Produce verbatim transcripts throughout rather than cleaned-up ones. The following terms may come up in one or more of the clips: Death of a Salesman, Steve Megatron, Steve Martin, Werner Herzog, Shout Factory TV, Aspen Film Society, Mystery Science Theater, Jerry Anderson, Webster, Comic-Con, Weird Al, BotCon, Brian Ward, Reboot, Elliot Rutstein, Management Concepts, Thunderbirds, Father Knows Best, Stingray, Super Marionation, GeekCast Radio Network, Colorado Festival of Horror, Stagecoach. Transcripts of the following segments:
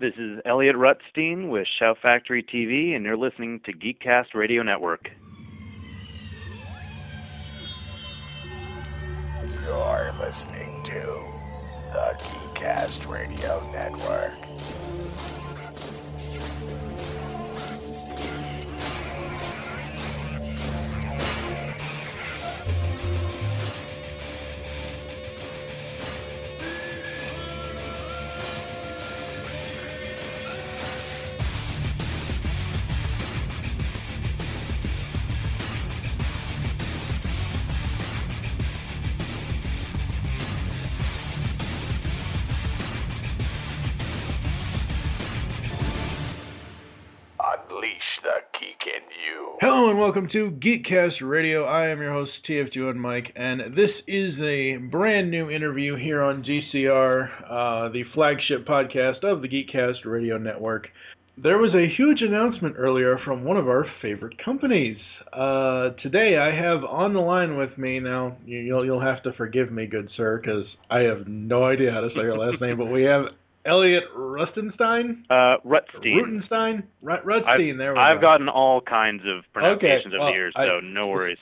This is Elliot Rutstein with Shout Factory T V, and you're listening to GeekCast Radio Network. You're listening to the GeekCast Radio Network. Hello and welcome to GeekCast Radio. I am your host, T F two and Mike, and this is a brand new interview here on G C R, uh, the flagship podcast of the GeekCast Radio Network. There was a huge announcement earlier from one of our favorite companies. Uh, today I have on the line with me, now you'll, you'll have to forgive me, good sir, because I have no idea how to say your last name, but we have Elliot Rutstein? Uh, Rutstein. Rutstein? R- Rutstein, I've, there we I've go. I've gotten all kinds of pronunciations okay, well, over the years, I... so no worries.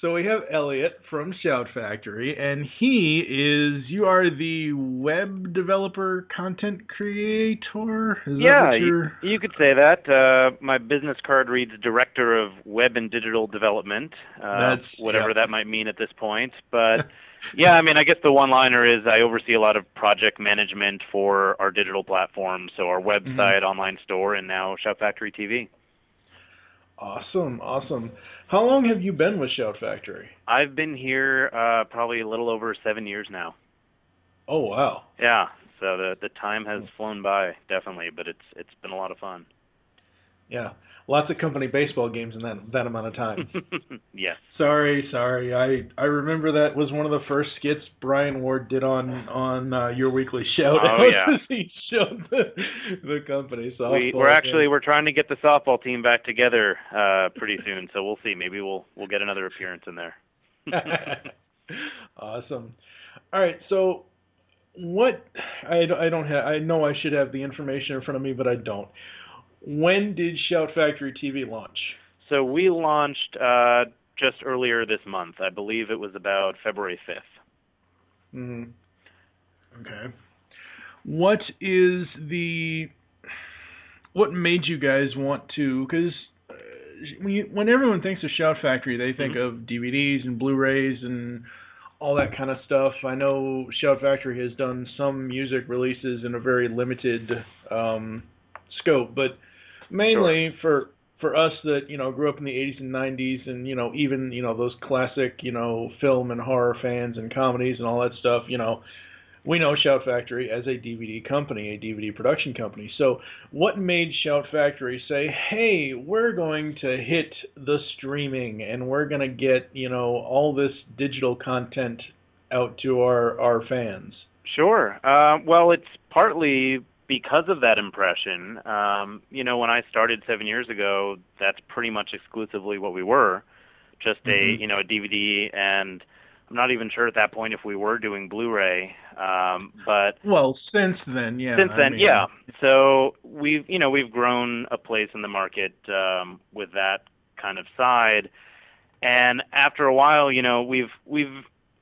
So we have Elliot from Shout Factory, and he is, you are the web developer content creator? Is yeah, you, you could say that. Uh, my business card reads Director of Web and Digital Development, uh, whatever yep. that might mean at this point, but... Yeah, I mean, I guess the one-liner is I oversee a lot of project management for our digital platforms, so our website, mm-hmm. online store, and now Shout Factory T V. Awesome, awesome. How long have you been with Shout Factory? I've been here uh, probably a little over seven years now. Oh, wow. Yeah, so the the time has flown by, definitely, but it's it's been a lot of fun. Yeah, lots of company baseball games in that that amount of time. Yes. Sorry, sorry. I, I remember that was one of the first skits Brian Ward did on on uh, your weekly show. Oh yeah. He showed the, the company softball. We, we're actually game. we're trying to get the softball team back together uh, pretty soon, so we'll see. Maybe we'll we'll get another appearance in there. Awesome. All right, so. What I, I don't have. I know I should have the information in front of me, but I don't. When did Shout Factory T V launch? So we launched uh, just earlier this month. I believe it was about February fifth. Mm-hmm. Okay. What is the... What made you guys want to... Because uh, when, when everyone thinks of Shout Factory, they think mm-hmm. of D V Ds and Blu-rays and all that kind of stuff. I know Shout Factory has done some music releases in a very limited um, scope, but... Mainly sure. for for us that, you know, grew up in the eighties and nineties and, you know, even, you know, those classic, you know, film and horror fans and comedies and all that stuff, you know, we know Shout Factory as a D V D company, a D V D production company. So what made Shout Factory say, hey, we're going to hit the streaming and we're going to get, you know, all this digital content out to our, our fans? Sure. Uh, well, it's partly... Because of that impression, um, you know, when I started seven years ago, that's pretty much exclusively what we were, just mm-hmm. a, you know, a D V D, and I'm not even sure at that point if we were doing Blu-ray, um, but... Well, since then, yeah. Since then, I mean, yeah. So we've, you know, we've grown a place in the market um, with that kind of side, and after a while, you know, we've we've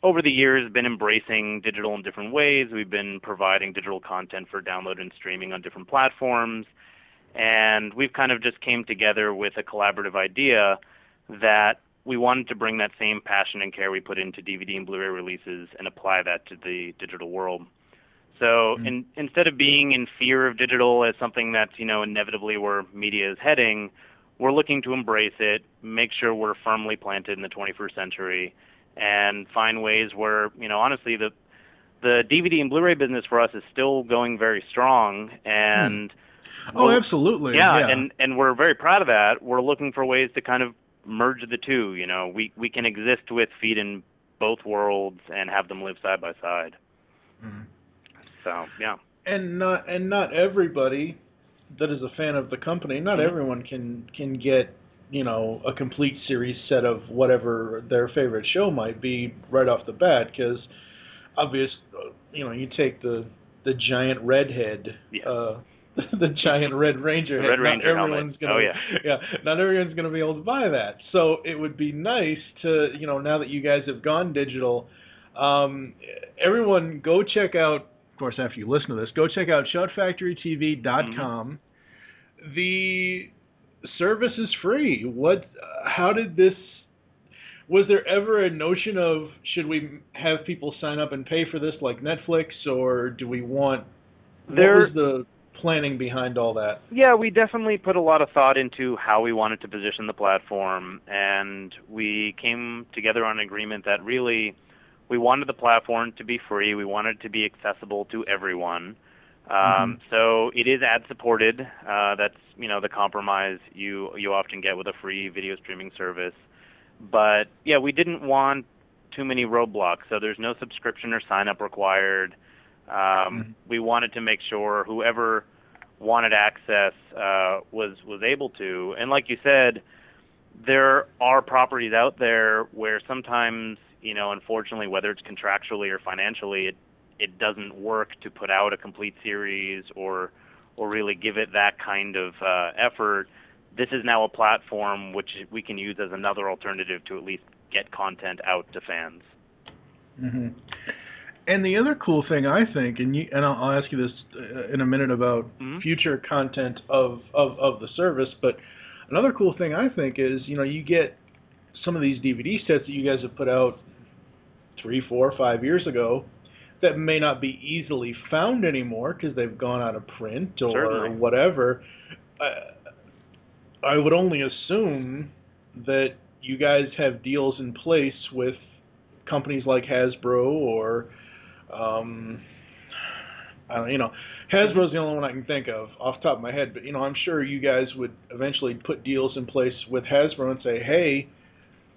over the years, been embracing digital in different ways. We've been providing digital content for download and streaming on different platforms. And we've kind of just came together with a collaborative idea that we wanted to bring that same passion and care we put into D V D and Blu-ray releases and apply that to the digital world. So mm-hmm. in, instead of being in fear of digital as something that's, you know, inevitably where media is heading, we're looking to embrace it, make sure we're firmly planted in the twenty-first century, and find ways where, you know, honestly, the the D V D and Blu-ray business for us is still going very strong. And mm-hmm. Oh, well, absolutely. Yeah, yeah, and and we're very proud of that. We're looking for ways to kind of merge the two. You know, we we can exist with feet in both worlds and have them live side by side. Mm-hmm. So, yeah. And not and not everybody that is a fan of the company, not mm-hmm. everyone can can get, you know, a complete series set of whatever their favorite show might be right off the bat, because obvious, you know, you take the the giant redhead. Yeah. Uh, the giant Red Ranger. Red Ranger helmet. Oh, yeah. Yeah. Not everyone's going to be able to buy that. So it would be nice to, you know, now that you guys have gone digital, um, everyone go check out, of course, after you listen to this, go check out shout factory t v dot com. Mm-hmm. The service is free. What? Uh, how did this... Was there ever a notion of, should we have people sign up and pay for this like Netflix, or do we want... There... What was the... planning behind all that? Yeah, we definitely put a lot of thought into how we wanted to position the platform, and we came together on an agreement that really we wanted the platform to be free. We wanted it to be accessible to everyone. Um, mm-hmm. So it is ad-supported. Uh, that's, you know, the compromise you you often get with a free video streaming service. But, yeah, we didn't want too many roadblocks, so there's no subscription or sign-up required. Um, mm-hmm. We wanted to make sure whoever wanted access uh, was was able to. And like you said, there are properties out there where sometimes, you know, unfortunately, whether it's contractually or financially, it it doesn't work to put out a complete series or or really give it that kind of uh, effort. This is now a platform which we can use as another alternative to at least get content out to fans. Mm-hmm. And the other cool thing, I think, and you, and I'll ask you this uh, in a minute about mm-hmm. future content of, of, of the service, but another cool thing I think is, you know, you get some of these D V D sets that you guys have put out three, four, five years ago that may not be easily found anymore because they've gone out of print or Certainly. whatever. I, I would only assume that you guys have deals in place with companies like Hasbro or... Um, I don't, you know, Hasbro's the only one I can think of off the top of my head, but, you know, I'm sure you guys would eventually put deals in place with Hasbro and say, hey,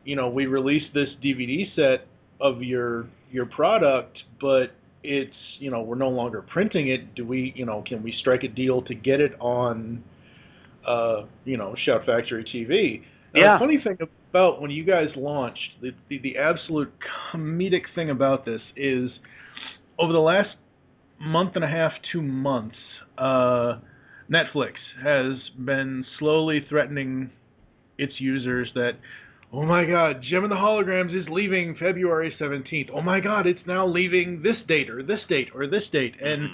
you know, we released this D V D set of your your product, but it's, you know, we're no longer printing it. Do we, you know, can we strike a deal to get it on, uh, you know, Shout Factory T V? Now, yeah. The funny thing about when you guys launched, the, the, the absolute comedic thing about this is over the last month and a half, two months, uh, Netflix has been slowly threatening its users that, oh my God, Jim and the Holograms is leaving February seventeenth. Oh my God, it's now leaving this date or this date or this date. And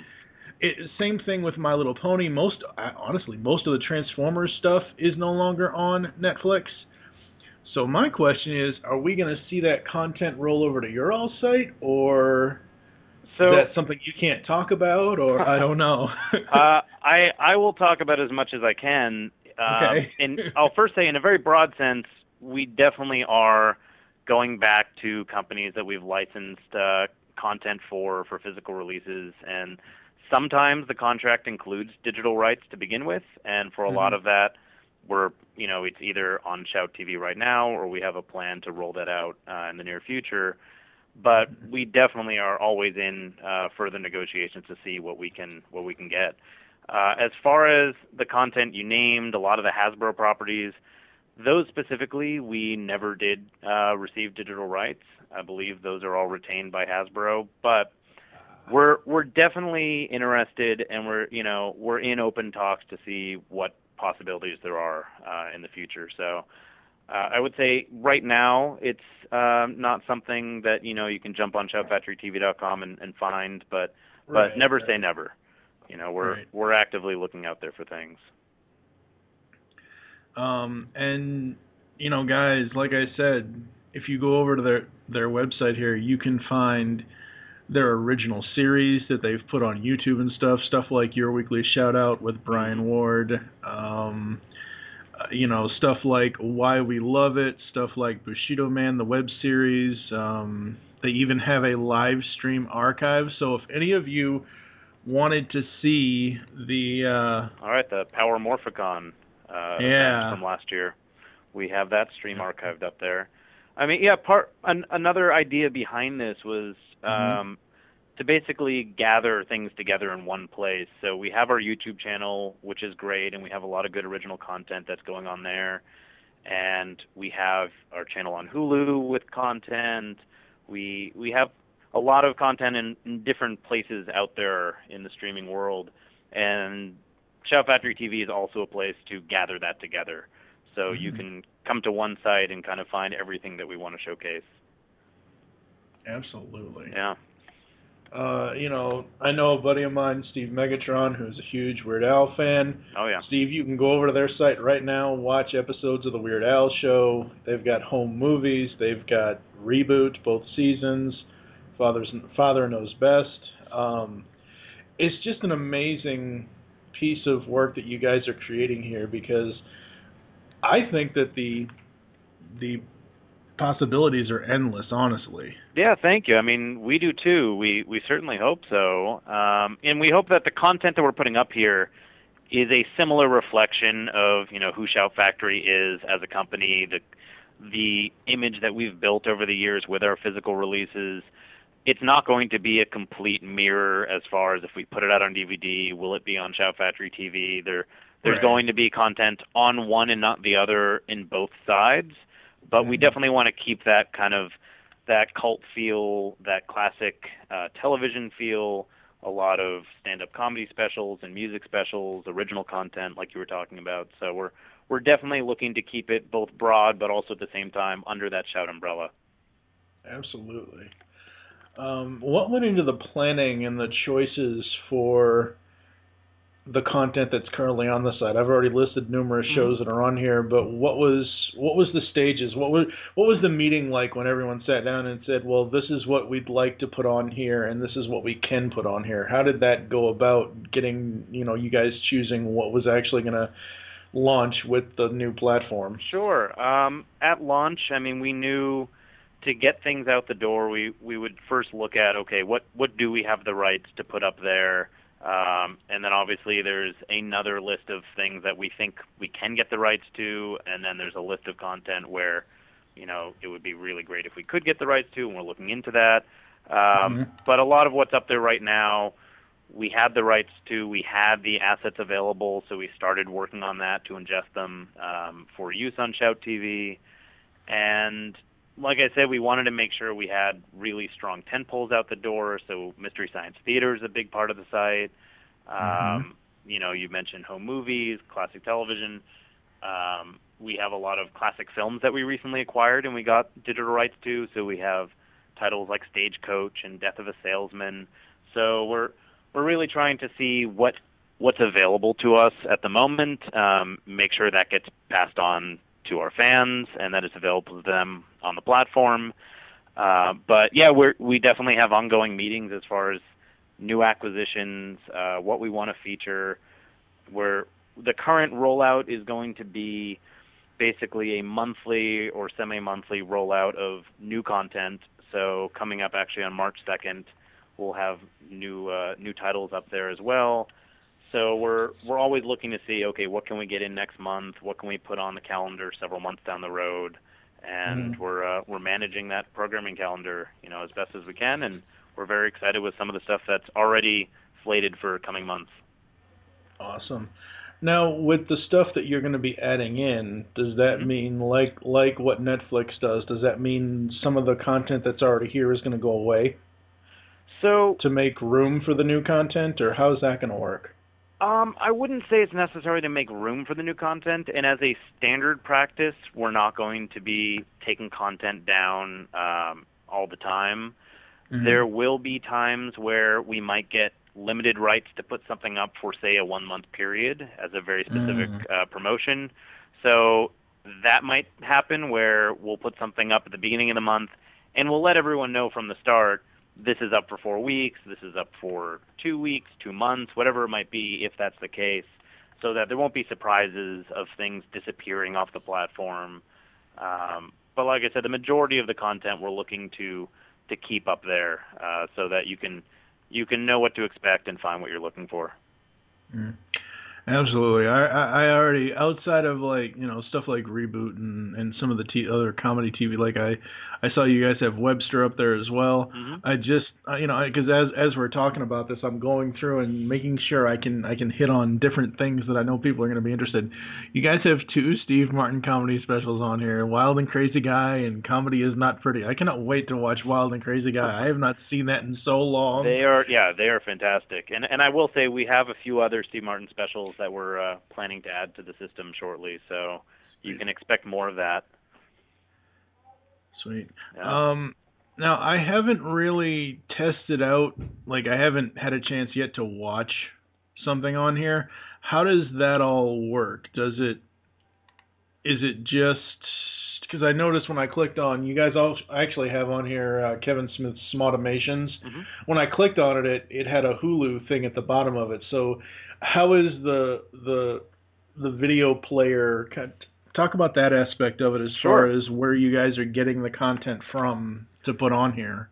it, same thing with My Little Pony. Most, I, honestly, most of the Transformers stuff is no longer on Netflix. So my question is, are we going to see that content roll over to your all site, or so, is that something you can't talk about, or I don't know? uh, I I will talk about as much as I can. Uh, okay. And I'll first say, in a very broad sense, we definitely are going back to companies that we've licensed uh, content for for physical releases, and sometimes the contract includes digital rights to begin with, and for a mm-hmm. lot of that, we're, you know, it's either on Shout T V right now, or we have a plan to roll that out uh, in the near future. But we definitely are always in uh, further negotiations to see what we can what we can get. Uh, as far as the content you named, a lot of the Hasbro properties, those specifically, we never did uh, receive digital rights. I believe those are all retained by Hasbro, but we're we're definitely interested, and we're you know we're in open talks to see what possibilities there are uh, in the future. So Uh, I would say right now it's uh, not something that, you know, you can jump on shout factory t v dot com and, and find, but right, but never right. say never. You know, we're right. we're actively looking out there for things. Um, and you know, guys, like I said, if you go over to their their website here, you can find their original series that they've put on YouTube and stuff, stuff like Your Weekly Shoutout with Brian Ward, um, you know, stuff like Why We Love It, stuff like Bushido Man, the web series. Um, they even have a live stream archive. So if any of you wanted to see the... Uh, All right, the Power Morphicon uh, yeah. from last year. We have that stream archived up there. I mean, yeah, part an, another idea behind this was um, mm-hmm. to basically gather things together in one place. So we have our YouTube channel, which is great, and we have a lot of good original content that's going on there. And we have our channel on Hulu with content. We we have a lot of content in, in different places out there in the streaming world. And Shout Factory T V is also a place to gather that together. So you can come to one site and kind of find everything that we want to showcase. Absolutely. Yeah. Uh, you know, I know a buddy of mine, Steve Megatron, who's a huge Weird Al fan. Oh, yeah. Steve, you can go over to their site right now, watch episodes of the Weird Al show. They've got home movies. They've got Reboot, both seasons, Father's, Father Knows Best. Um, it's just an amazing piece of work that you guys are creating here, because I think that the the possibilities are endless, honestly. Yeah, thank you. I mean, we do too. We we certainly hope so. Um, and we hope that the content that we're putting up here is a similar reflection of, you know, who Shout Factory is as a company, the the image that we've built over the years with our physical releases. It's not going to be a complete mirror as far as if we put it out on D V D, will it be on Shout Factory T V? They're There's right. going to be content on one and not the other in both sides, but mm-hmm. we definitely want to keep that kind of that cult feel, that classic uh, television feel, a lot of stand-up comedy specials and music specials, original content like you were talking about. So we're we're definitely looking to keep it both broad, but also at the same time under that Shout umbrella. Absolutely. Um, what went into the planning and the choices for the content that's currently on the site? I've already listed numerous shows that are on here, but what was what was the stages? What was what was the meeting like when everyone sat down and said, "Well, this is what we'd like to put on here, and this is what we can put on here"? How did that go about getting, you know, you guys choosing what was actually going to launch with the new platform? Sure. Um, at launch, I mean, we knew to get things out the door, we we would first look at, okay, what what do we have the rights to put up there? Um, and then obviously there's another list of things that we think we can get the rights to, and then there's a list of content where, you know, it would be really great if we could get the rights to, and we're looking into that. Um, mm-hmm. But a lot of what's up there right now, we had the rights to, we had the assets available, so we started working on that to ingest them um, for use on Shout T V. And like I said, we wanted to make sure we had really strong tentpoles out the door, so Mystery Science Theater is a big part of the site. Mm-hmm. Um, you know, you mentioned home movies, classic television. Um, we have a lot of classic films that we recently acquired and we got digital rights to, so we have titles like Stagecoach and Death of a Salesman. So we're we're really trying to see what what's available to us at the moment, um, make sure that gets passed on to our fans and that it's available to them on the platform. Uh, but yeah, we we definitely have ongoing meetings as far as new acquisitions, uh, what we want to feature. Where the current rollout is going to be basically a monthly or semi-monthly rollout of new content. So coming up actually on March second, we'll have new uh, new titles up there as well. So we're we're always looking to see, okay, what can we get in next month? What can we put on the calendar several months down the road? And mm-hmm. we're uh, we're managing that programming calendar, you know, as best as we can. And we're very excited with some of the stuff that's already slated for coming months. Awesome. Now, with the stuff that you're going to be adding in, does that mm-hmm. mean like like what Netflix does? Does that mean some of the content that's already here is going to go away? So to make room for the new content, or how's that going to work? Um, I wouldn't say it's necessary to make room for the new content, and as a standard practice, we're not going to be taking content down um, all the time. Mm-hmm. There will be times where we might get limited rights to put something up for, say, a one-month period as a very specific mm. uh, promotion. So that might happen where we'll put something up at the beginning of the month, and we'll let everyone know from the start, this is up for four weeks, this is up for two weeks, two months, whatever it might be, if that's the case, so that there won't be surprises of things disappearing off the platform. Um, but like I said, the majority of the content we're looking to to keep up there uh, so that you can you can know what to expect and find what you're looking for. Mm. Absolutely. I, I already, outside of like, you know, stuff like Reboot and, and some of the t- other comedy T V, like I, I saw you guys have Webster up there as well. Mm-hmm. I just, you know, because as as we're talking about this, I'm going through and making sure I can I can hit on different things that I know people are going to be interested. You guys have two Steve Martin comedy specials on here, Wild and Crazy Guy and Comedy Is Not Pretty. I cannot wait to watch Wild and Crazy Guy. I have not seen that in so long. They are, yeah, they are fantastic. And, and I will say we have a few other Steve Martin specials that we're uh, planning to add to the system shortly, so you can expect more of that. Sweet. Yeah. Um, now, I haven't really tested out, like I haven't had a chance yet to watch something on here. How does that all work? Does it, is it just, because I noticed when I clicked on, you guys all actually have on here uh, Kevin Smith's Smautomations. Mm-hmm. When I clicked on it, it, it had a Hulu thing at the bottom of it. So how is the the the video player? Talk about that aspect of it as sure. far as where you guys are getting the content from to put on here.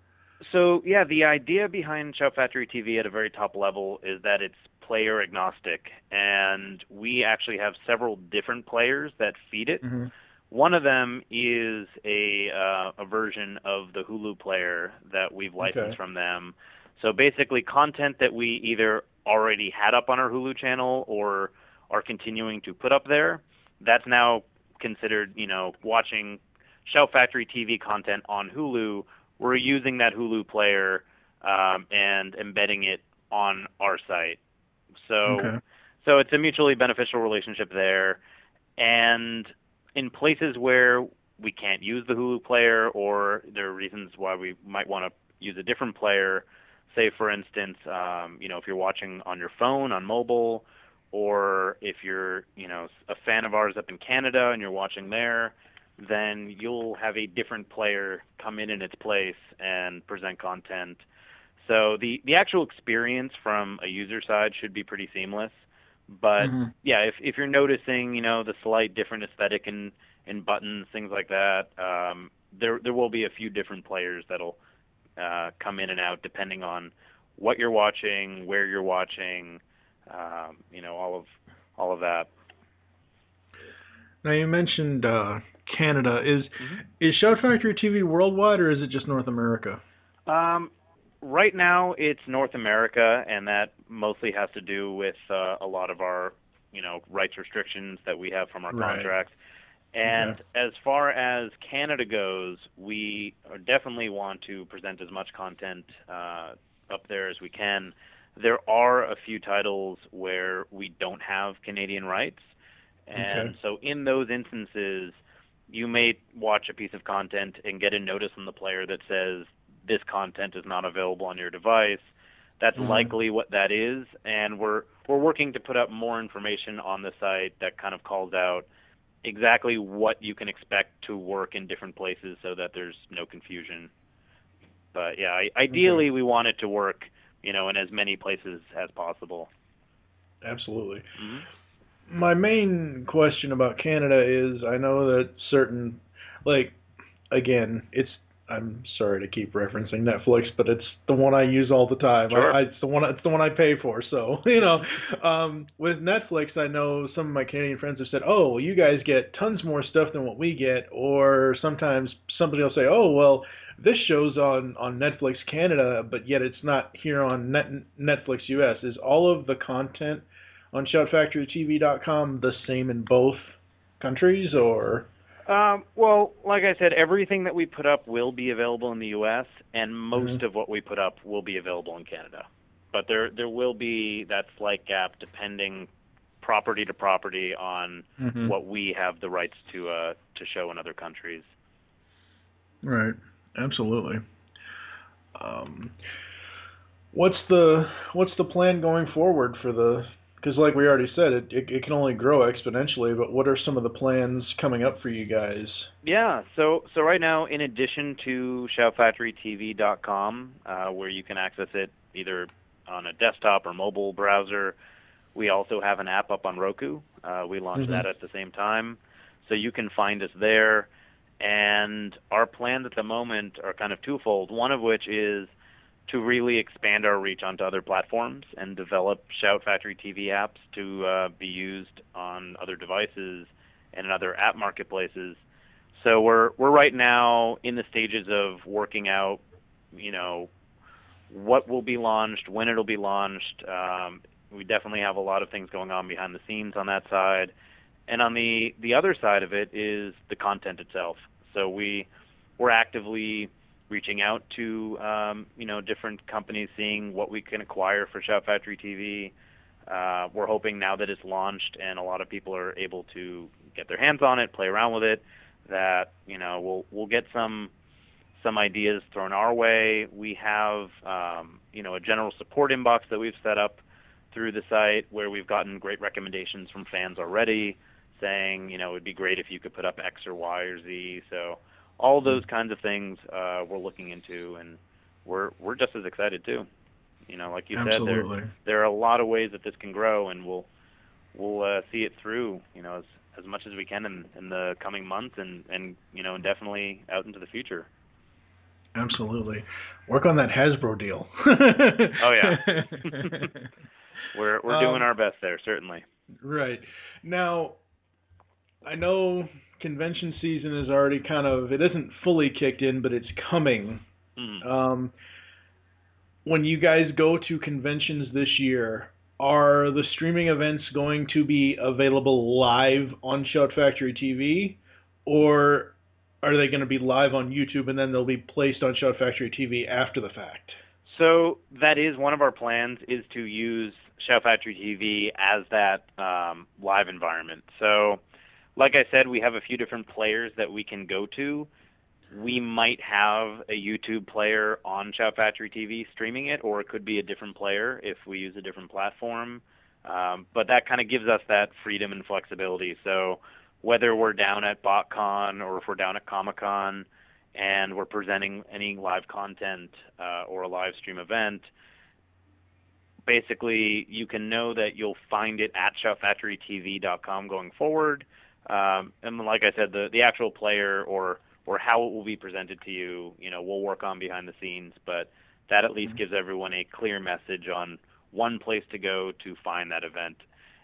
So, yeah, the idea behind Shout Factory T V at a very top level is that it's player agnostic. And we actually have several different players that feed it. Mm-hmm. One of them is a uh, a version of the Hulu player that we've licensed okay. from them. So basically content that we either already had up on our Hulu channel or are continuing to put up there, that's now considered, you know, watching Shout Factory T V content on Hulu. We're using that Hulu player um, and embedding it on our site. So, okay. so it's a mutually beneficial relationship there. And in places where we can't use the Hulu player or there are reasons why we might want to use a different player, say, for instance, um, you know, if you're watching on your phone, on mobile, or if you're, you know, a fan of ours up in Canada and you're watching there, then you'll have a different player come in in its place and present content. So the, the actual experience from a user side should be pretty seamless. But, mm-hmm. yeah, if if you're noticing, you know, the slight different aesthetic in, in buttons, things like that, um, there there will be a few different players that'll uh, come in and out depending on what you're watching, where you're watching, um, you know, all of all of that. Now you mentioned uh, Canada. Is mm-hmm. is Shout Factory T V worldwide or is it just North America? Um. Right now, it's North America, and that mostly has to do with uh, a lot of our, you know, rights restrictions that we have from our right. contracts. And yeah. as far as Canada goes, we definitely want to present as much content uh, up there as we can. There are a few titles where we don't have Canadian rights, and okay. so in those instances, you may watch a piece of content and get a notice from the player that says, this content is not available on your device. That's mm-hmm. likely what that is, and we're we're working to put up more information on the site that kind of calls out exactly what you can expect to work in different places so that there's no confusion. But, yeah, ideally mm-hmm. we want it to work, you know, in as many places as possible. Absolutely. Mm-hmm. My main question about Canada is I know that certain, like, again, it's, I'm sorry to keep referencing Netflix, but it's the one I use all the time. Sure. I, I, it's the one. It's the one I pay for. So you know, um, with Netflix, I know some of my Canadian friends have said, "Oh, well, you guys get tons more stuff than what we get," or sometimes somebody will say, "Oh, well, this show's on, on Netflix Canada, but yet it's not here on Net, Netflix U S" Is all of the content on shout factory t v dot com the same in both countries, or? Um, well, like I said, everything that we put up will be available in the U S, and most mm-hmm. of what we put up will be available in Canada. but there there will be that slight gap depending property to property on mm-hmm. what we have the rights to uh, to show in other countries. Right, absolutely. Um, what's the what's the plan going forward for the? Because like we already said, it, it it can only grow exponentially. But what are some of the plans coming up for you guys? Yeah, so so right now, in addition to shout factory t v dot com, uh, where you can access it either on a desktop or mobile browser. We also have an app up on Roku. Uh, we launched mm-hmm. that at the same time. So you can find us there. And our plans at the moment are kind of twofold, one of which is to really expand our reach onto other platforms and develop Shout Factory T V apps to uh, be used on other devices and in other app marketplaces. So we're we're right now in the stages of working out, you know, what will be launched, when it'll be launched. Um, We definitely have a lot of things going on behind the scenes on that side. And on the, the other side of it is the content itself. So we, we're actively reaching out to um, you know, different companies, seeing what we can acquire for Shout Factory T V. Uh, we're hoping now that it's launched and a lot of people are able to get their hands on it, play around with it, that you know, we'll, we'll get some, some ideas thrown our way. We have um, you know, a general support inbox that we've set up through the site where we've gotten great recommendations from fans already saying, you know, it would be great if you could put up X or Y or Z. So all those kinds of things uh, we're looking into, and we're we're just as excited too. You know, like you Absolutely. said, there there are a lot of ways that this can grow, and we'll we'll uh, see it through, you know, as as much as we can in, in the coming months, and and you know, definitely out into the future. Absolutely, work on that Hasbro deal. Oh yeah. We're we're doing um, our best there, certainly. Right. Now, I know convention season is already kind of, it isn't fully kicked in, but it's coming. Mm. Um, when you guys go to conventions this year, are the streaming events going to be available live on Shout Factory T V, or are they going to be live on YouTube and then they'll be placed on Shout Factory T V after the fact? So that is one of our plans, is to use Shout Factory T V as that um, live environment. So like I said, we have a few different players that we can go to. We might have a YouTube player on Shout Factory T V streaming it, or it could be a different player if we use a different platform. Um, but that kind of gives us that freedom and flexibility. So whether we're down at BotCon or if we're down at Comic-Con and we're presenting any live content uh, or a live stream event, basically, you can know that you'll find it at shout factory t v dot com going forward. Um, and like I said, the, the actual player or or how it will be presented to you, you know, we'll work on behind the scenes, but that at least mm-hmm. gives everyone a clear message on one place to go to find that event.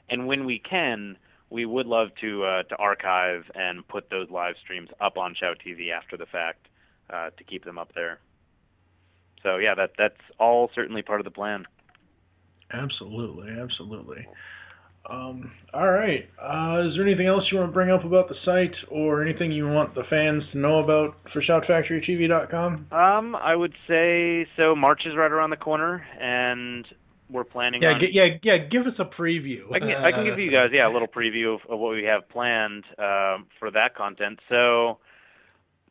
And when we can, we would love to uh, to archive and put those live streams up on Shout T V after the fact uh, to keep them up there. So, yeah, that that's all certainly part of the plan. Absolutely, absolutely. Um, all right. Uh, is there anything else you want to bring up about the site or anything you want the fans to know about for shout factory t v dot com? Um, I would say, so March is right around the corner, and we're planning yeah, on... G- yeah, yeah, give us a preview. I can, I can give you guys, yeah, a little preview of, of what we have planned uh, for that content. So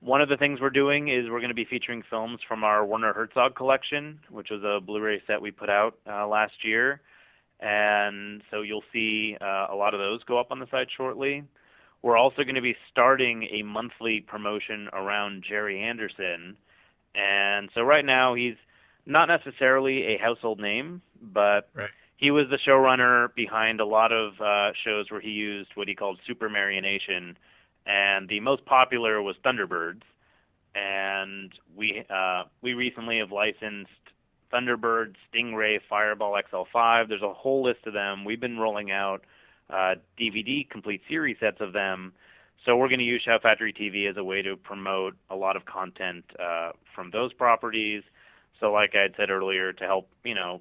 one of the things we're doing is we're going to be featuring films from our Werner Herzog collection, which was a Blu-ray set we put out uh, last year. And so you'll see uh, a lot of those go up on the site shortly. We're also going to be starting a monthly promotion around Jerry Anderson. And so right now he's not necessarily a household name, but right. he was the showrunner behind a lot of uh, shows where he used what he called Super Marionation, and the most popular was Thunderbirds, and we uh, we recently have licensed Thunderbirds, Stingray, Fireball X L five. There's a whole list of them. We've been rolling out uh, D V D complete series sets of them, so we're going to use Shout Factory T V as a way to promote a lot of content uh, from those properties. So like I had said earlier, to help, you know,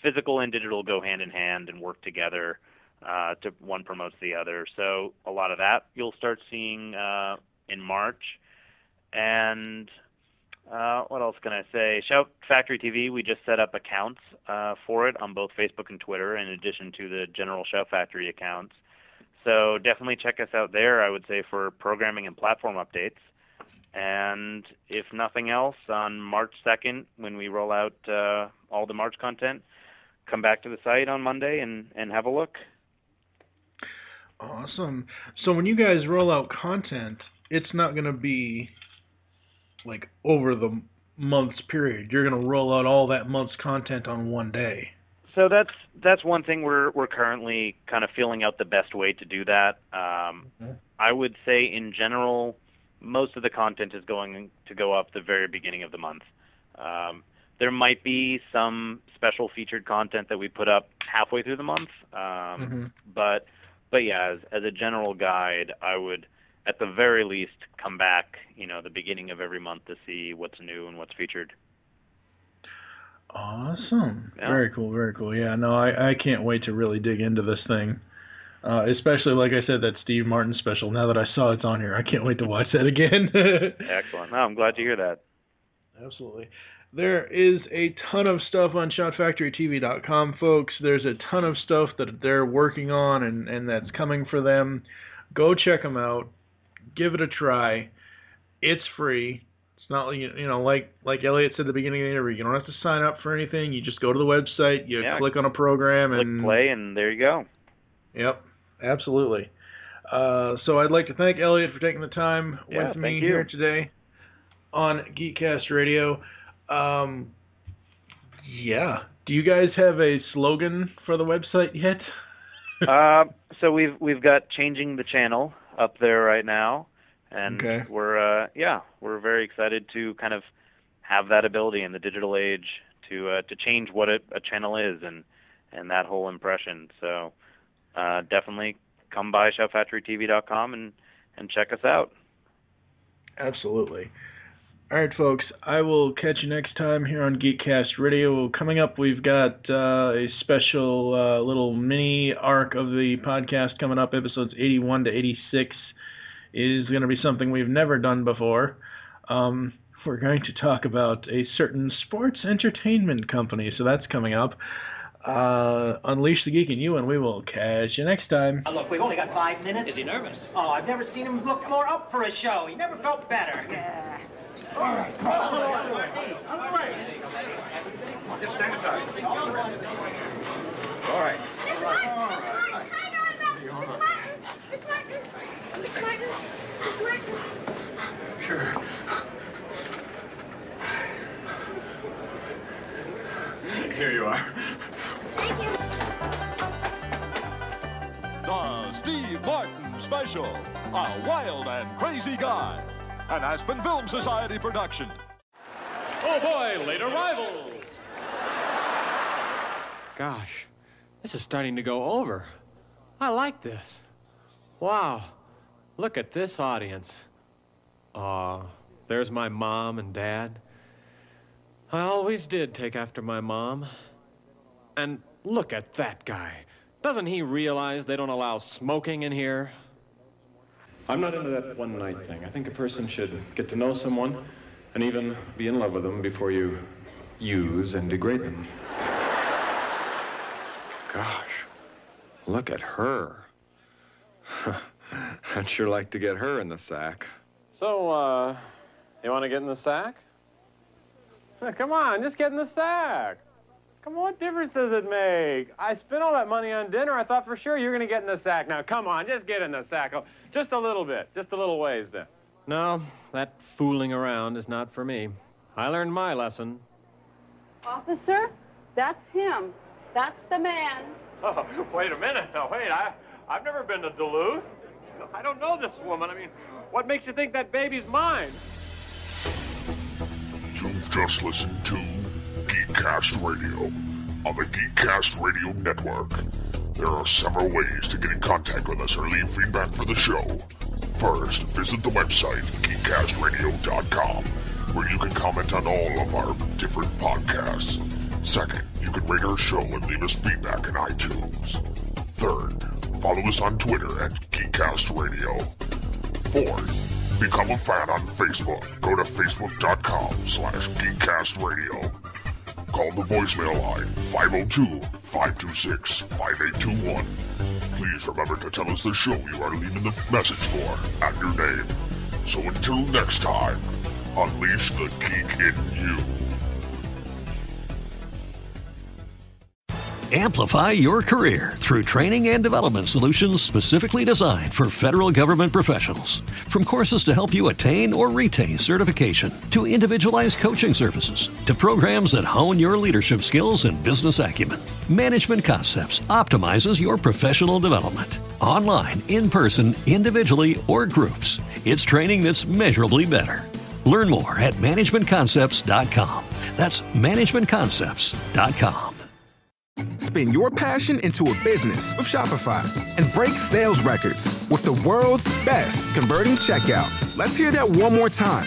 physical and digital go hand in hand and work together. Uh, to one promotes the other. So a lot of that you'll start seeing uh, in March. And Uh, what else can I say? Shout Factory T V, we just set up accounts uh, for it on both Facebook and Twitter, in addition to the general Shout Factory accounts. So definitely check us out there, I would say, for programming and platform updates. And if nothing else, on March second, when we roll out uh, all the March content, come back to the site on Monday and, and have a look. Awesome. So when you guys roll out content, it's not going to be like over the month's period. You're going to roll out all that month's content on one day. So that's that's one thing we're we're currently kind of feeling out the best way to do that. Um, okay. I would say in general, most of the content is going to go up the very beginning of the month. Um, there might be some special featured content that we put up halfway through the month, um, mm-hmm. but but yeah, as, as a general guide, I would at the very least come back, you know, the beginning of every month to see what's new and what's featured. Awesome. Yeah. Very cool, very cool. Yeah, no, I, I can't wait to really dig into this thing. Uh, especially, like I said, that Steve Martin special. Now that I saw it's on here, I can't wait to watch that again. Excellent. No, I'm glad to hear that. Absolutely. There is a ton of stuff on Shout Factory T V dot com, folks. There's a ton of stuff that they're working on and, and that's coming for them. Go check them out. Give it a try. It's free. Not you know like like Elliot said at the beginning of the interview, you don't have to sign up for anything. You just go to the website, you yeah, click on a program, click and play, and there you go. Yep, absolutely. Uh, so I'd like to thank Elliot for taking the time yeah, with me here today on GeekCast Radio. Um, yeah. Do you guys have a slogan for the website yet? uh, so we've we've got Changing the Channel up there right now. And okay. we're, uh, yeah, we're very excited to kind of have that ability in the digital age to uh, to change what a, a channel is and, and that whole impression. So uh, definitely come by Shout Factory T V dot com and, and check us out. Absolutely. All right, folks, I will catch you next time here on GeekCast Radio. Coming up, we've got uh, a special uh, little mini arc of the podcast coming up, episodes eighty-one to eighty-six. Is going to be something we've never done before. Um, we're going to talk about a certain sports entertainment company, so that's coming up. Uh, unleash the geek in you, and we will catch you next time. Uh, look, we've only got five minutes. Is he nervous? Oh, I've never seen him look more up for a show. He never felt better. Yeah. All right. Come on. All right. All right. Just stand aside. All right. All right. Miss Martin, Miss Martin, Miss Martin, Miss Martin, Miss Martin. Sure. Here you are. Thank you. The Steve Martin Special, a wild and crazy guy, an Aspen Film Society production. Oh boy, late arrivals. Gosh, this is starting to go over. I like this. Wow. Look at this audience. Aw, uh, there's my mom and dad. I always did take after my mom. And look at that guy. Doesn't he realize they don't allow smoking in here? I'm not into that one night thing. I think a person should get to know someone and even be in love with them before you use and degrade them. Gosh. Look at her. I'd sure like to get her in the sack. So, uh, you want to get in the sack? Come on, just get in the sack. Come on, what difference does it make? I spent all that money on dinner. I thought for sure you were going to get in the sack. Now, come on, just get in the sack. Oh, just a little bit, just a little ways then. No, that fooling around is not for me. I learned my lesson. Officer, that's him. That's the man. Oh, wait a minute. Now, wait, I, I've never been to Duluth. I don't know this woman. I mean, what makes you think that baby's mine? You've just listened to GeekCast Radio on the GeekCast Radio Network. There are several ways to get in contact with us or leave feedback for the show. First, visit the website, geek cast radio dot com, where you can comment on all of our different podcasts. Second, you can rate our show and leave us feedback in iTunes. Third, follow us on Twitter at GeekCast Radio. Fourth, Become a fan on Facebook. Go to facebook.com slash geekcastradio. Call the voicemail line five oh two, five two six, five eight two one. Please remember to tell us the show you are leaving the message for and your name. So until next time, unleash the geek in you. Amplify your career through training and development solutions specifically designed for federal government professionals. From courses to help you attain or retain certification, to individualized coaching services, to programs that hone your leadership skills and business acumen, Management Concepts optimizes your professional development. Online, in person, individually, or groups, it's training that's measurably better. Learn more at management concepts dot com. That's management concepts dot com. Spin your passion into a business with Shopify and break sales records with the world's best converting checkout. Let's hear that one more time.